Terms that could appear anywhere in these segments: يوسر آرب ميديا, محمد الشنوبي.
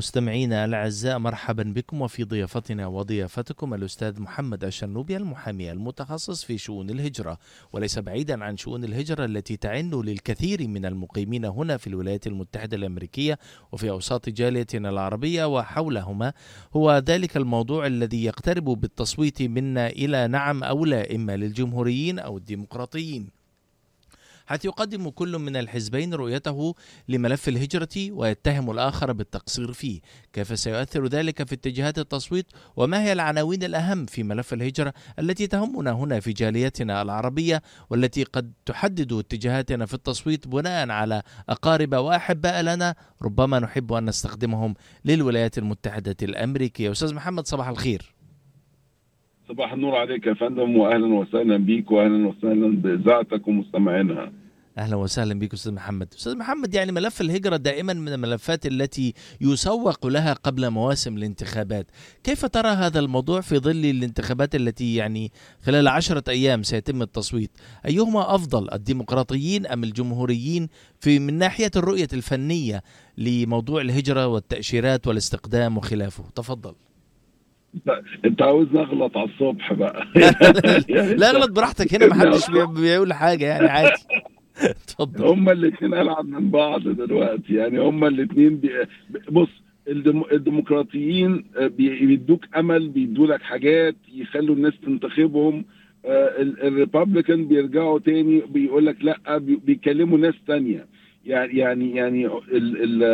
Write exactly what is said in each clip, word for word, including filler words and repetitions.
مستمعينا الأعزاء، مرحبا بكم وفي ضيافتنا وضيافتكم الأستاذ محمد الشنوبي، المحامي المتخصص في شؤون الهجرة، وليس بعيدا عن شؤون الهجرة التي تعن للكثير من المقيمين هنا في الولايات المتحدة الأمريكية وفي أوساط جاليتنا العربية وحولهما. هو ذلك الموضوع الذي يقترب بالتصويت منا إلى نعم أو لا، إما للجمهوريين أو الديمقراطيين، حيث يقدم كل من الحزبين رؤيته لملف الهجرة ويتهم الآخر بالتقصير فيه. كيف سيؤثر ذلك في اتجاهات التصويت؟ وما هي العناوين الأهم في ملف الهجرة التي تهمنا هنا في جاليتنا العربية، والتي قد تحدد اتجاهاتنا في التصويت بناء على أقارب وأحباء لنا ربما نحب أن نستخدمهم للولايات المتحدة الأمريكية؟ أستاذ محمد، صباح الخير. صباح النور عليك يا فندم، وأهلا وسهلا بيك وأهلا وسهلا بإذاعتك ومستمعينها. أهلا وسهلا بك أستاذ محمد. أستاذ محمد، يعني ملف الهجرة دائما من الملفات التي يسوق لها قبل مواسم الانتخابات، كيف ترى هذا الموضوع في ظل الانتخابات التي يعني خلال عشرة أيام سيتم التصويت؟ أيهما أفضل، الديمقراطيين أم الجمهوريين في من ناحية الرؤية الفنية لموضوع الهجرة والتأشيرات والاستقدام وخلافه؟ تفضل. انت عاوز نغلط على الصبح بقى؟ لا اغلط براحتك، هنا محدش بيقول حاجة يعني عادي. تفضل. هما الاثنين ألعب من بعض دلوقتي، يعني هما الاثنين بي... بص، الدم... الديمقراطيين بي... بيدوك أمل، بيدولك حاجات يخلوا الناس تنتخبهم. آه ال... الريبابليكان بيرجعوا تاني بيقولك لأ، بي... بيكلموا ناس تانية. يعني يعني يعني ال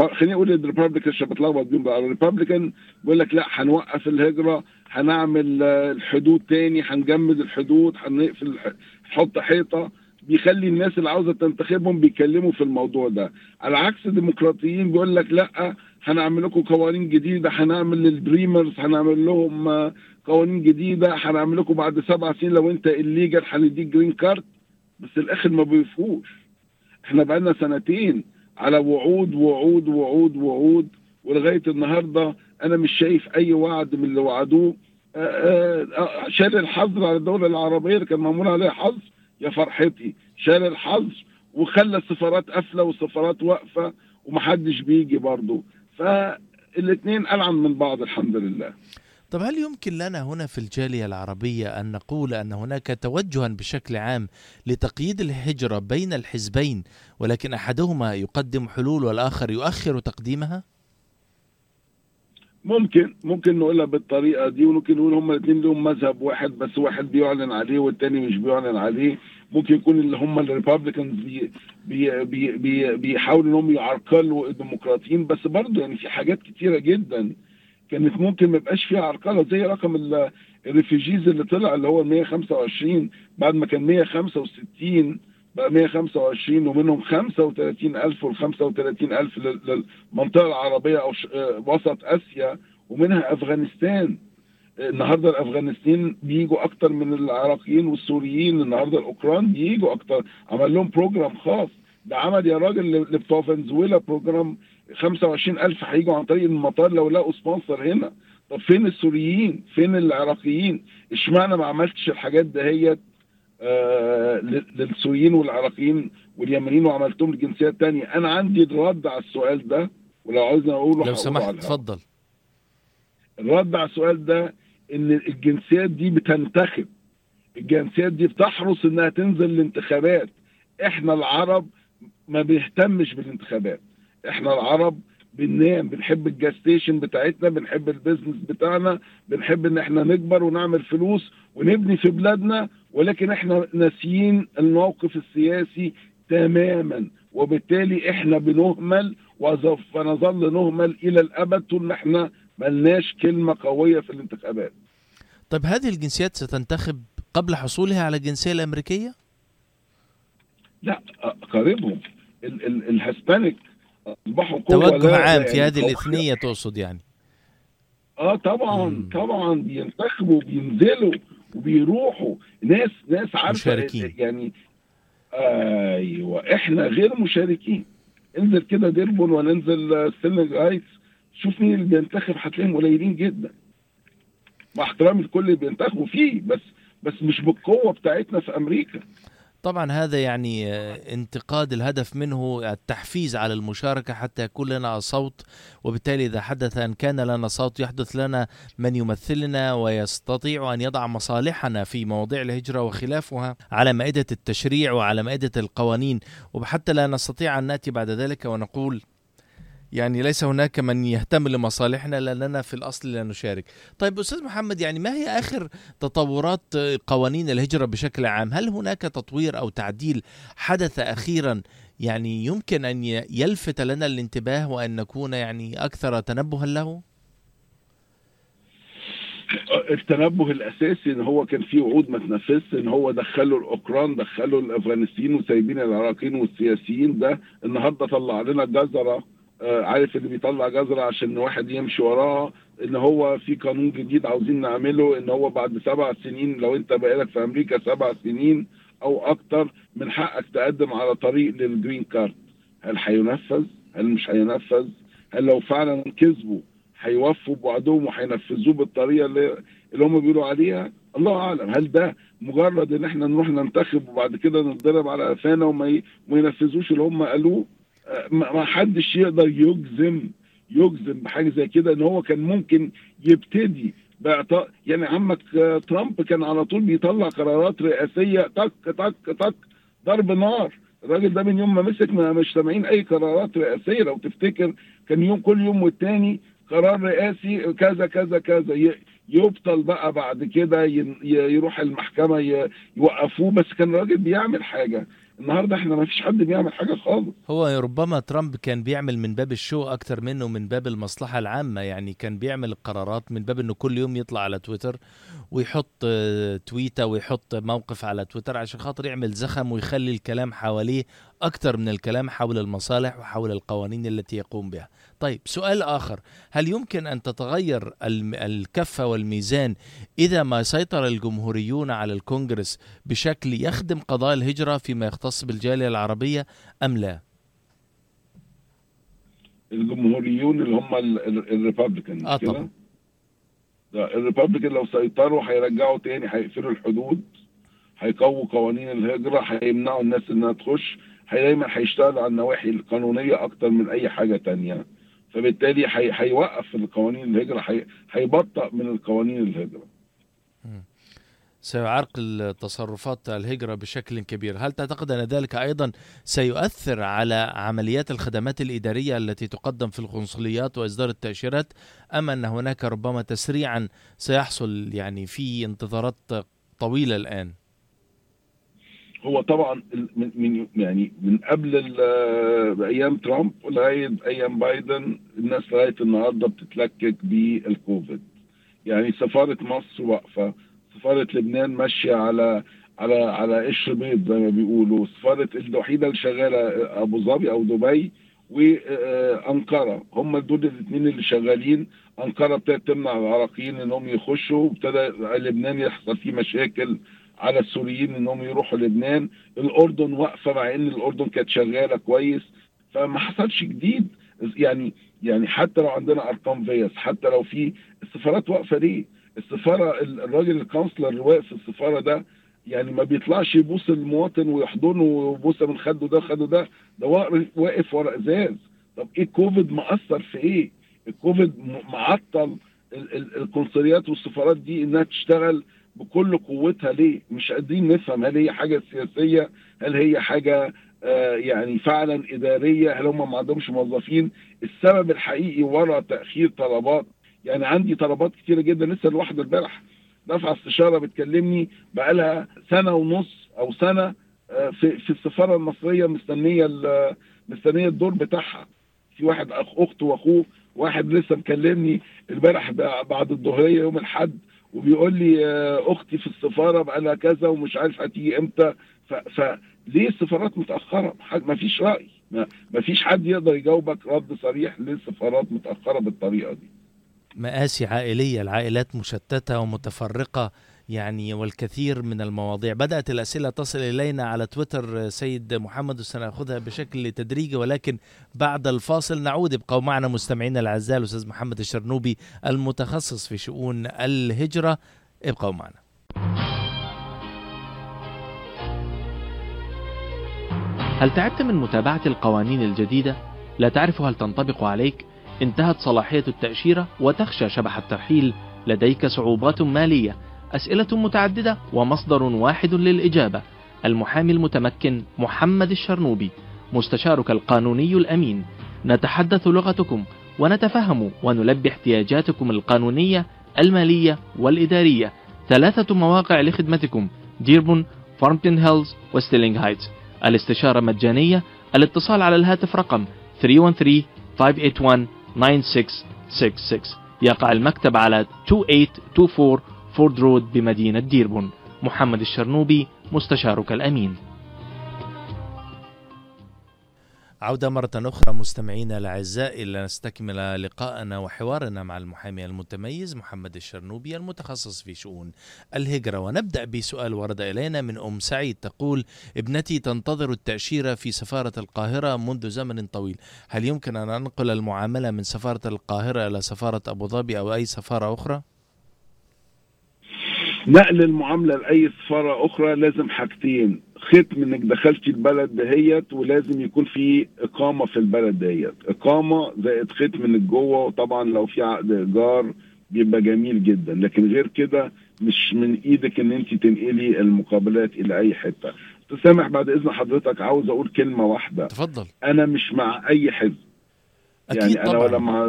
ال خليني أقول الريبابليكان عشان بتلخبط بيهم بقى. الريبابليكان بيقولك لأ، هنوقف الهجرة، هنعمل الحدود تاني، هنجمد الحدود، هنقفل، هنحط حيطة. بيخلي الناس اللي عاوزة تنتخبهم بيكلموا في الموضوع ده. على عكس الديمقراطيين بيقول لك لأ، هنعمل لكم قوانين جديدة، هنعمل للدريمرز، هنعمل لهم قوانين جديدة، هنعمل لكم بعد سبع سنين لو انت الليجل هنديك جرين كارد. بس الآخر ما بيفوش. احنا بقالنا سنتين على وعود وعود وعود وعود، ولغاية النهاردة انا مش شايف اي وعد من اللي وعدوه. شال الحظر على الدولة العربية كان معمول عليها حظر، يا فرحتي، شال الحظر وخلى السفارات قافله والسفارات واقفه ومحدش بيجي برضه. فالاثنين ألعن من بعض الحمد لله. طب هل يمكن لنا هنا في الجالية العربية أن نقول أن هناك توجها بشكل عام لتقييد الهجرة بين الحزبين، ولكن أحدهما يقدم حلول والآخر يؤخر تقديمها؟ ممكن ممكن نقولها بالطريقة دي، وممكن نقول هما الاثنين لهم مذهب واحد، بس واحد بيعلن عليه والتاني مش بيعلن عليه. ممكن يكون اللي هما الريبابليكانز بي بي بي بي بيحاولوا انهم يعرقلوا الديمقراطيين، بس برضه يعني في حاجات كتيرة جدا كانت ممكن ما يبقاش فيها عرقلة، زي رقم الريفيجيز اللي طلع اللي هو مية وخمسة وعشرين، بعد ما كان مية وخمسة وستين بقى مية وخمسة وعشرين، ومنهم خمسة وثلاثين ألف والخمسة وثلاثين ألف للمنطقة العربية أو وسط آسيا، ومنها أفغانستان. النهاردة الأفغانستين بيجوا أكتر من العراقيين والسوريين، النهاردة الأوكران بيجوا أكتر، عمل لهم بروجرام خاص. ده عمل يا راجل لبتوع فنزويلا بروجرام خمسة وعشرين ألف هيجوا عن طريق المطار لو لقوا سبونسر هنا. طب فين السوريين؟ فين العراقيين؟ اشمعنى ما عملتش الحاجات ده هي آه للسوريين والعراقيين واليمنيين وعملتهم لجنسيات تانية؟ أنا عندي رد على السؤال ده، ولو عاوزنا أقوله لو سمحت تفضل. الرد على السؤال ده إن الجنسيات دي بتنتخب، الجنسيات دي بتحرص إنها تنزل الانتخابات. إحنا العرب ما بيهتمش بالانتخابات، إحنا العرب بننام، بنحب الجاستيشن بتاعتنا، بنحب البيزنس بتاعنا، بنحب ان احنا نكبر ونعمل فلوس ونبني في بلادنا، ولكن احنا ناسيين الموقف السياسي تماما، وبالتالي احنا بنهمل ونظل نهمل الى الابد طول ما احنا ملناش كلمة قوية في الانتخابات. طيب هذه الجنسيات ستنتخب قبل حصولها على الجنسية الامريكية؟ لا، قريبهم الهسبانيك توجه عام في يعني هذه الاثنية تقصد يعني؟ اه طبعا مم. طبعا بينتخبوا بينزلوا وبيروحوا، ناس ناس عارفة يعني. ايوه، احنا غير مشاركين. انزل كده ديربون وننزل ستيلنج هايتس، شوف مين اللي بينتخب، هتلاقيهم قليلين جدا مع احترام الكل اللي بينتخبوا فيه، بس بس مش بالقوة بتاعتنا في امريكا. طبعا هذا يعني انتقاد الهدف منه التحفيز على المشاركة حتى يكون لنا صوت، وبالتالي إذا حدث أن كان لنا صوت يحدث لنا من يمثلنا ويستطيع أن يضع مصالحنا في مواضيع الهجرة وخلافها على مائدة التشريع وعلى مائدة القوانين، وحتى لا نستطيع أن نأتي بعد ذلك ونقول يعني ليس هناك من يهتم لمصالحنا لأننا في الأصل لا نشارك. طيب أستاذ محمد، يعني ما هي آخر تطورات قوانين الهجرة بشكل عام؟ هل هناك تطوير أو تعديل حدث أخيرا يعني يمكن أن يلفت لنا الانتباه وأن نكون يعني أكثر تنبها له؟ التنبه الأساسي إن هو كان فيه وعود ما تنفذش، إن هو دخلوا الأوكران، دخلوا الأفغانيين وسايبين العراقيين والسياسيين. ده النهاردة طلع لنا جزرة، عارف اللي بيطلع جزرة عشان واحد يمشي وراها، ان هو في قانون جديد عاوزين نعمله ان هو بعد سبع سنين لو انت بقالك في امريكا سبع سنين او اكتر من حقك تقدم على طريق للجرين كارد. هل هينفذ؟ هل مش هينفذ؟ هل لو فعلا كذبوا هيوفوا بوعدهم وهينفذوه بالطريقة اللي هم بيقولوا عليها؟ الله اعلم. هل ده مجرد ان احنا نروح ننتخب وبعد كده نتضرب على قفانا وما ينفذوش اللي هم قالوه؟ ما حدش يقدر يجزم يجزم بحاجة زي كده. ان هو كان ممكن يبتدي باعطاء، يعني عمك ترامب كان على طول بيطلع قرارات رئاسية تك تك تك ضرب نار. الراجل ده من يوم ما مسك ما مش سامعين اي قرارات رئاسية. لو تفتكر كان يوم كل يوم والتاني قرار رئاسي كذا كذا كذا، يبطل بقى بعد كده يروح المحكمة يوقفوه، بس كان الراجل بيعمل حاجة. النهاردة احنا ما فيش حد بيعمل حاجة خالص. هو ربما ترامب كان بيعمل من باب الشو اكتر منه من باب المصلحة العامة، يعني كان بيعمل القرارات من باب انه كل يوم يطلع على تويتر ويحط تويتة ويحط موقف على تويتر عشان خاطر يعمل زخم ويخلي الكلام حواليه اكتر من الكلام حول المصالح وحول القوانين التي يقوم بها. طيب سؤال اخر، هل يمكن ان تتغير الكفة والميزان اذا ما سيطر الجمهوريون على الكونغرس بشكل يخدم قضاء الهجرة فيما يختص بالجالية العربية أم لا؟ الجمهوريون اللي هم الريبابليكان آه كده، الريبابليكان لو سيطروا هيرجعوا تاني، هيقفلوا الحدود، هيقووا قوانين الهجرة، هيمنعوا الناس انها تخش، دايما هيشتغل على النواحي القانونية أكتر من أي حاجة تانية. فبالتالي هيوقف القوانين الهجرة، هيبطئ من القوانين الهجرة، سيعرقل تصرفات الهجرة بشكل كبير. هل تعتقد أن ذلك أيضا سيؤثر على عمليات الخدمات الإدارية التي تقدم في القنصليات وإصدار التأشيرات، أم أن هناك ربما تسريعا سيحصل يعني في انتظارات طويلة الآن؟ هو طبعا من يعني من قبل ايام ترامب لغايه ايام بايدن الناس لغايه النهارده بتتلكك بالكوفيد. يعني سفاره مصر واقفه، سفاره لبنان ماشيه على على على قشر بيض زي ما بيقولوا، سفاره الوحيده اللي شغاله ابو ظبي او دبي وانقره، هم دول الاثنين اللي شغالين. انقره ابتدت تمنع العراقيين انهم يخشوا، وابتدى لبنان يحصل فيه مشاكل على السوريين انهم يروحوا لبنان. الاردن واقفه مع ان الاردن كانت شغاله كويس، فما حصلش جديد. يعني يعني حتى لو عندنا ارقام فيز، حتى لو في السفارات واقفه ليه؟ السفاره الراجل الكونسلر واقف السفاره ده يعني ما بيطلعش يبوس المواطن ويحضنه ويبوسه من خده ده خده ده ده واقف ورا ازاز. طب ايه الكوفيد مأثر في ايه؟ الكوفيد معطل القنصليات والسفارات دي انها تشتغل بكل قوتها ليه؟ مش قادرين نفهم. هل هي حاجة سياسية؟ هل هي حاجة آه يعني فعلا إدارية؟ هل هم ما عندهمش موظفين؟ السبب الحقيقي وراء تأخير طلبات، يعني عندي طلبات كتيرة جدا لسه الواحد البارح دفع استشارة بتكلمني بقالها سنة ونص أو سنة آه في, في السفارة المصرية مستنية مستنية الدور بتاعها. في واحد أخ أخته وأخوه، واحد لسه مكلمني البارح بعد الظهرية يوم الحد وبيقول لي اختي في السفاره بقى لها كذا ومش عارف هتيجي امتى. فليه السفارات متاخره؟ ما فيش راي، ما فيش حد يقدر يجاوبك رد صريح ليه السفارات متاخره بالطريقه دي. مآسي عائليه، العائلات مشتته ومتفرقه يعني، والكثير من المواضيع. بدأت الأسئلة تصل إلينا على تويتر سيد محمد، وسنأخذها بشكل تدريجي ولكن بعد الفاصل. نعود، ابقوا معنا مستمعينا الأعزاء. الأستاذ محمد الشنوبي المتخصص في شؤون الهجرة، ابقوا معنا. هل تعبت من متابعة القوانين الجديدة؟ لا تعرف هل تنطبق عليك؟ انتهت صلاحية التأشيرة وتخشى شبح الترحيل؟ لديك صعوبات مالية؟ أسئلة متعددة ومصدر واحد للإجابة، المحامي المتمكن محمد الشنوبي، مستشارك القانوني الأمين. نتحدث لغتكم ونتفهم ونلبي احتياجاتكم القانونية المالية والإدارية. ثلاثة مواقع لخدمتكم: ديربون، فارمتن هيلز، وستيلينغ هايتس. الاستشارة مجانية. الاتصال على الهاتف رقم ثلاثمئة وثلاثة عشر خمسمئة وواحد تسعة ستة ستة ستة. يقع المكتب على اثنين ثمانية اثنين أربعة فورد رود بمدينة ديربون. محمد الشنوبي، مستشارك الأمين. عودة مرة أخرى مستمعينا الأعزاء لنستكمل لقاءنا وحوارنا مع المحامي المتميز محمد الشنوبي المتخصص في شؤون الهجرة، ونبدأ بسؤال ورد إلينا من أم سعيد تقول: ابنتي تنتظر التأشيرة في سفارة القاهرة منذ زمن طويل، هل يمكن أن أنقل المعاملة من سفارة القاهرة إلى سفارة أبو ظبي أو أي سفارة أخرى؟ نقل المعاملة لأي سفارة أخرى لازم حاجتين: ختم إنك دخلتي البلد دهيت، ولازم يكون في إقامة في البلد دهيت، إقامة زائد ختم إنك جوه، وطبعا لو في عقد إيجار بيبقى جميل جدا، لكن غير كده مش من إيدك إن أنت تنقلي المقابلات إلى أي حتة. تسامح بعد إذن حضرتك، عاوز أقول كلمة واحدة. تفضل. أنا مش مع أي حزب، يعني طبعا. أنا ولا مع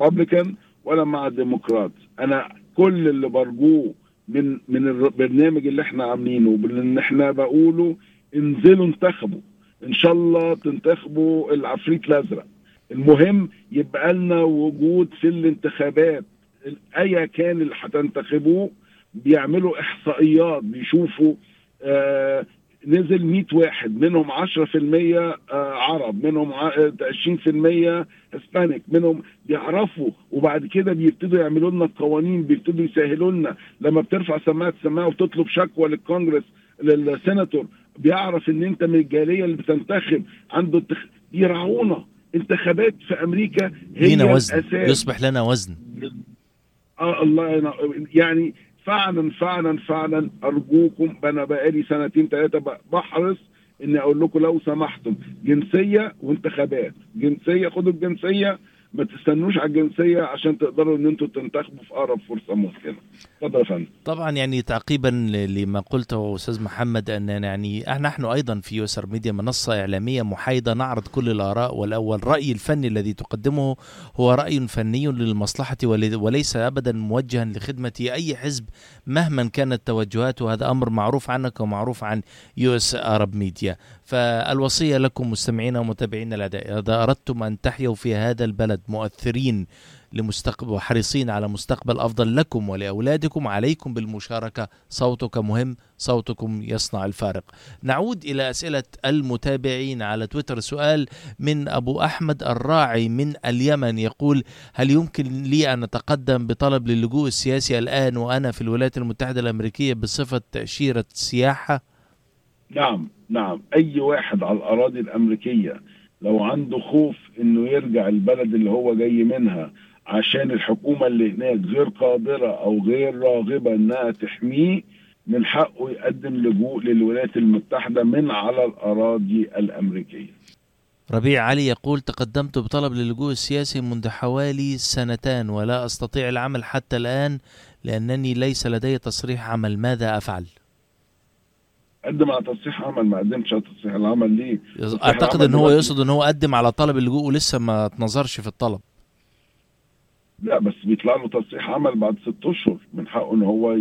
الريبابليكان ولا مع الديمقراط. أنا كل اللي برجوه من من البرنامج اللي احنا عاملينه وباللي احنا بقوله، انزلوا انتخبوا، ان شاء الله تنتخبوا العفريت الازرق. المهم يبقى لنا وجود في الانتخابات، ايا كان اللي هتنتخبوه بيعملوا احصائيات، بيشوفوا آه نزل مئة واحد منهم عشرة بالمئة عرب، منهم عشرين بالمئة هسبانيك، منهم بيعرفوا، وبعد كده بيبتدوا يعملوا لنا القوانين، بيبتدوا يسهلوا لنا. لما بترفع سماعة سماعة وتطلب شكوى للكونجرس للسيناتور، بيعرف ان انت من الجالية اللي بتنتخب عنده التخ... يرعونا. انتخابات في امريكا هي الاساس، يصبح لنا وزن. اه الله أنا... يعني فعلا فعلا فعلا أرجوكم، أنا بقالي سنتين ثلاثة بحرص إني أقول لكم لو سمحتم جنسية وانتخابات. جنسية، خدوا الجنسية، ما تستنوش على الجنسية عشان تقدروا إن أنتوا تنتخبوا في أقرب فرصة ممكنة. اتفضل يا فندم. طبعا يعني تعقيبا لما قلته أستاذ محمد، أن يعني احنا نحن أيضا في يوسر ميديا منصة إعلامية محايدة، نعرض كل الآراء والأول رأي الفني الذي تقدمه هو رأي فني للمصلحة وليس أبدا موجها لخدمة أي حزب مهما كانت توجهاته، وهذا أمر معروف عنك ومعروف عن يوسر آرب ميديا. فالوصية لكم مستمعينا ومتابعينا الأعزاء، إذا أردتم أن تحيوا في هذا البلد مؤثرين لمستقبل وحريصين على مستقبل أفضل لكم ولأولادكم، عليكم بالمشاركة. صوتك مهم، صوتكم يصنع الفارق. نعود إلى أسئلة المتابعين على تويتر. سؤال من أبو أحمد الراعي من اليمن يقول: هل يمكن لي أن أتقدم بطلب للجوء السياسي الآن وأنا في الولايات المتحدة الأمريكية بصفة تأشيرة سياحة؟ نعم نعم، أي واحد على الأراضي الأمريكية لو عنده خوف إنه يرجع البلد اللي هو جاي منها عشان الحكومة اللي هناك غير قادرة أو غير راغبة إنها تحميه، من حقه يقدم لجوء للولايات المتحدة من على الأراضي الأمريكية. ربيع علي يقول: تقدمت بطلب للجوء السياسي منذ حوالي سنتان ولا أستطيع العمل حتى الآن لأنني ليس لدي تصريح عمل، ماذا أفعل؟ قدم على تصريح عمل، ما قدمش على تصريح العمل. ليه؟ أعتقد إن هو يقصد إن هو قدم على طلب اللجوء ولسه ما تنظرش في الطلب. لا بس بيطلع له تصريح عمل بعد ست أشهر، من حقه إن هو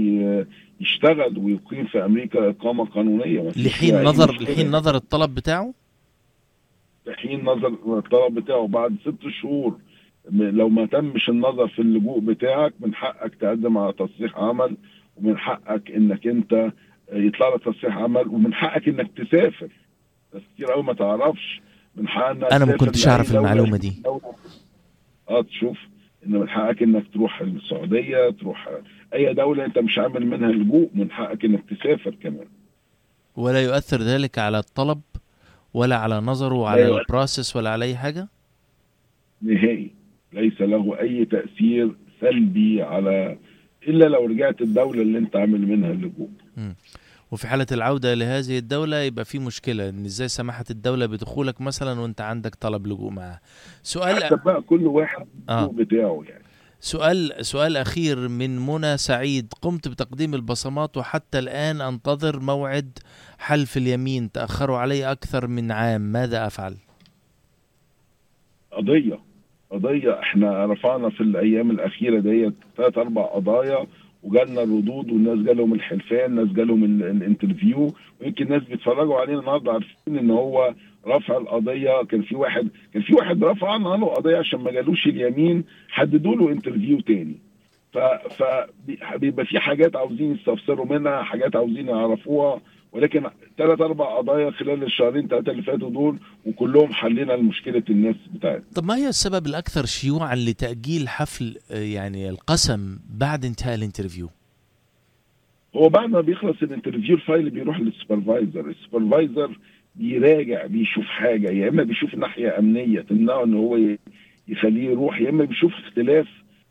يشتغل ويقيم في أمريكا إقامة قانونية. لحين نظر لحين نظر الطلب بتاعه؟ لحين نظر الطلب بتاعه بعد ست شهور، لو ما تمش النظر في اللجوء بتاعك من حقك تقدم على تصريح عمل، ومن حقك إنك أنت يطلع لك تصريح عمل، ومن حقك انك تسافر. بس كتير قوي ما تعرفش من حقنا. انا ما كنتش اعرف المعلومه دي. اه تشوف ان من حقك انك تروح السعوديه، تروح اي دوله انت مش عامل منها لجوء، من حقك انك تسافر كمان. ولا يؤثر ذلك على الطلب ولا على نظره وعلى البروسيس ولا على اي حاجه نهائي، ليس له اي تاثير سلبي على، إلا لو رجعت الدولة اللي أنت عامل منها اللجوء. وفي حالة العودة لهذه الدولة يبقى في مشكلة ان ازاي سمحت الدولة بدخولك مثلا وانت عندك طلب لجوء معها. سؤال حتى بقى كل واحد آه. بتاعه يعني. سؤال سؤال أخير من منى سعيد. قمت بتقديم البصمات وحتى الآن أنتظر موعد حلف اليمين، تأخروا علي أكثر من عام، ماذا أفعل؟ قضية قضية احنا رفعنا في الأيام الأخيرة دي ثلاث أربع قضايا وجالنا الردود، والناس جالهم الحلفان، الناس جالهم الانترفيو، ويمكن ناس بيتفرجوا علينا النهارده عارفين ان هو رفع القضيه. كان في واحد كان في واحد رفع عنه له قضيه عشان ما جالوش اليمين، حددوا له انترفيو تاني. ف ف بيبقى في حاجات عاوزين يستفسروا منها، حاجات عاوزين يعرفوها، ولكن ثلاث اربع قضايا خلال الشهرين ثلاثه اللي فاتوا دول وكلهم حلينا مشكله الناس بتاعتنا. طب ما هي السبب الاكثر شيوعا لتاجيل حفل يعني القسم بعد انتهاء الانترفيو؟ هو بعد ما بيخلص الانترفيو الفايل بيروح للسوبرفايزر، السوبرفايزر بيراجع بيشوف حاجه، يا اما بيشوف ناحيه امنيه تمنعه ان هو يخليه يروح، يا اما بيشوف اختلاف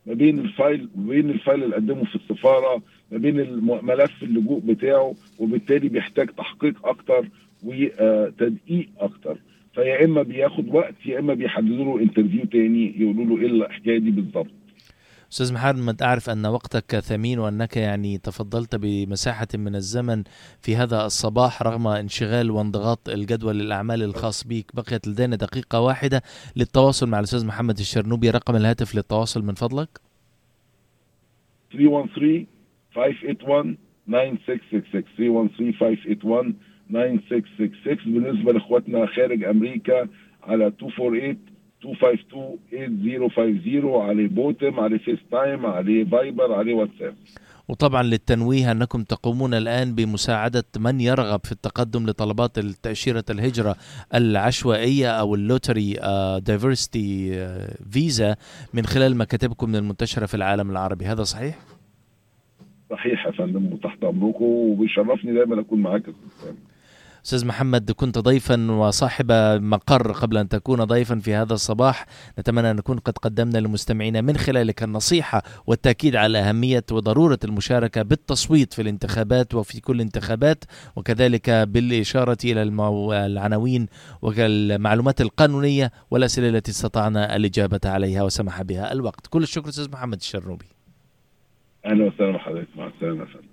ما بين الفايل وبين الفايل اللي قدمه في السفارة، ما بين الملف اللجوء بتاعه، وبالتالي بيحتاج تحقيق أكتر وتدقيق أكتر. فيا إما بياخد وقت يا إما بيحددوا له انترفيو تاني يقولوا له إيه الحكاية دي بالضبط. أستاذ محمد، أعرف أن وقتك ثمين وأنك يعني تفضلت بمساحة من الزمن في هذا الصباح رغم انشغال وانضغاط الجدول الأعمال الخاص بك. بقيت لدينا دقيقة واحدة للتواصل مع الأستاذ محمد الشرنوبي. رقم الهاتف للتواصل من فضلك؟ ثلاثة واحد ثلاثة خمسة ثمانية واحد تسعة ستة ستة ثلاثة واحد ثلاثة خمسة ثمانية واحد تسعة ستة ستة. بالنسبة لإخواتنا خارج أمريكا على اتنين أربعة اتنين خمسة اتنين تمانية صفر خمسة صفر، على بوتم، على فيس تايم، على فايبر، على واتساب. وطبعا للتنويه أنكم تقومون الآن بمساعدة من يرغب في التقدم لطلبات التأشيرة الهجرة العشوائية أو اللوتري دايفرستي فيزا من خلال مكاتبكم المنتشرة في العالم العربي، هذا صحيح؟ صحيح يا فندم، وتحت أمركم، وبيشرفني دائما أكون معاك. أستاذ محمد، كنت ضيفا وصاحب مقر قبل أن تكون ضيفا في هذا الصباح. نتمنى أن نكون قد قدمنا للمستمعين من خلالك النصيحة والتأكيد على أهمية وضرورة المشاركة بالتصويت في الانتخابات وفي كل انتخابات، وكذلك بالإشارة إلى المو... العناوين والمعلومات القانونية والأسئلة التي استطعنا الإجابة عليها وسمح بها الوقت. كل الشكر أستاذ محمد الشنوبي. أهلا وسهلا بحضرتك. مع السلامة.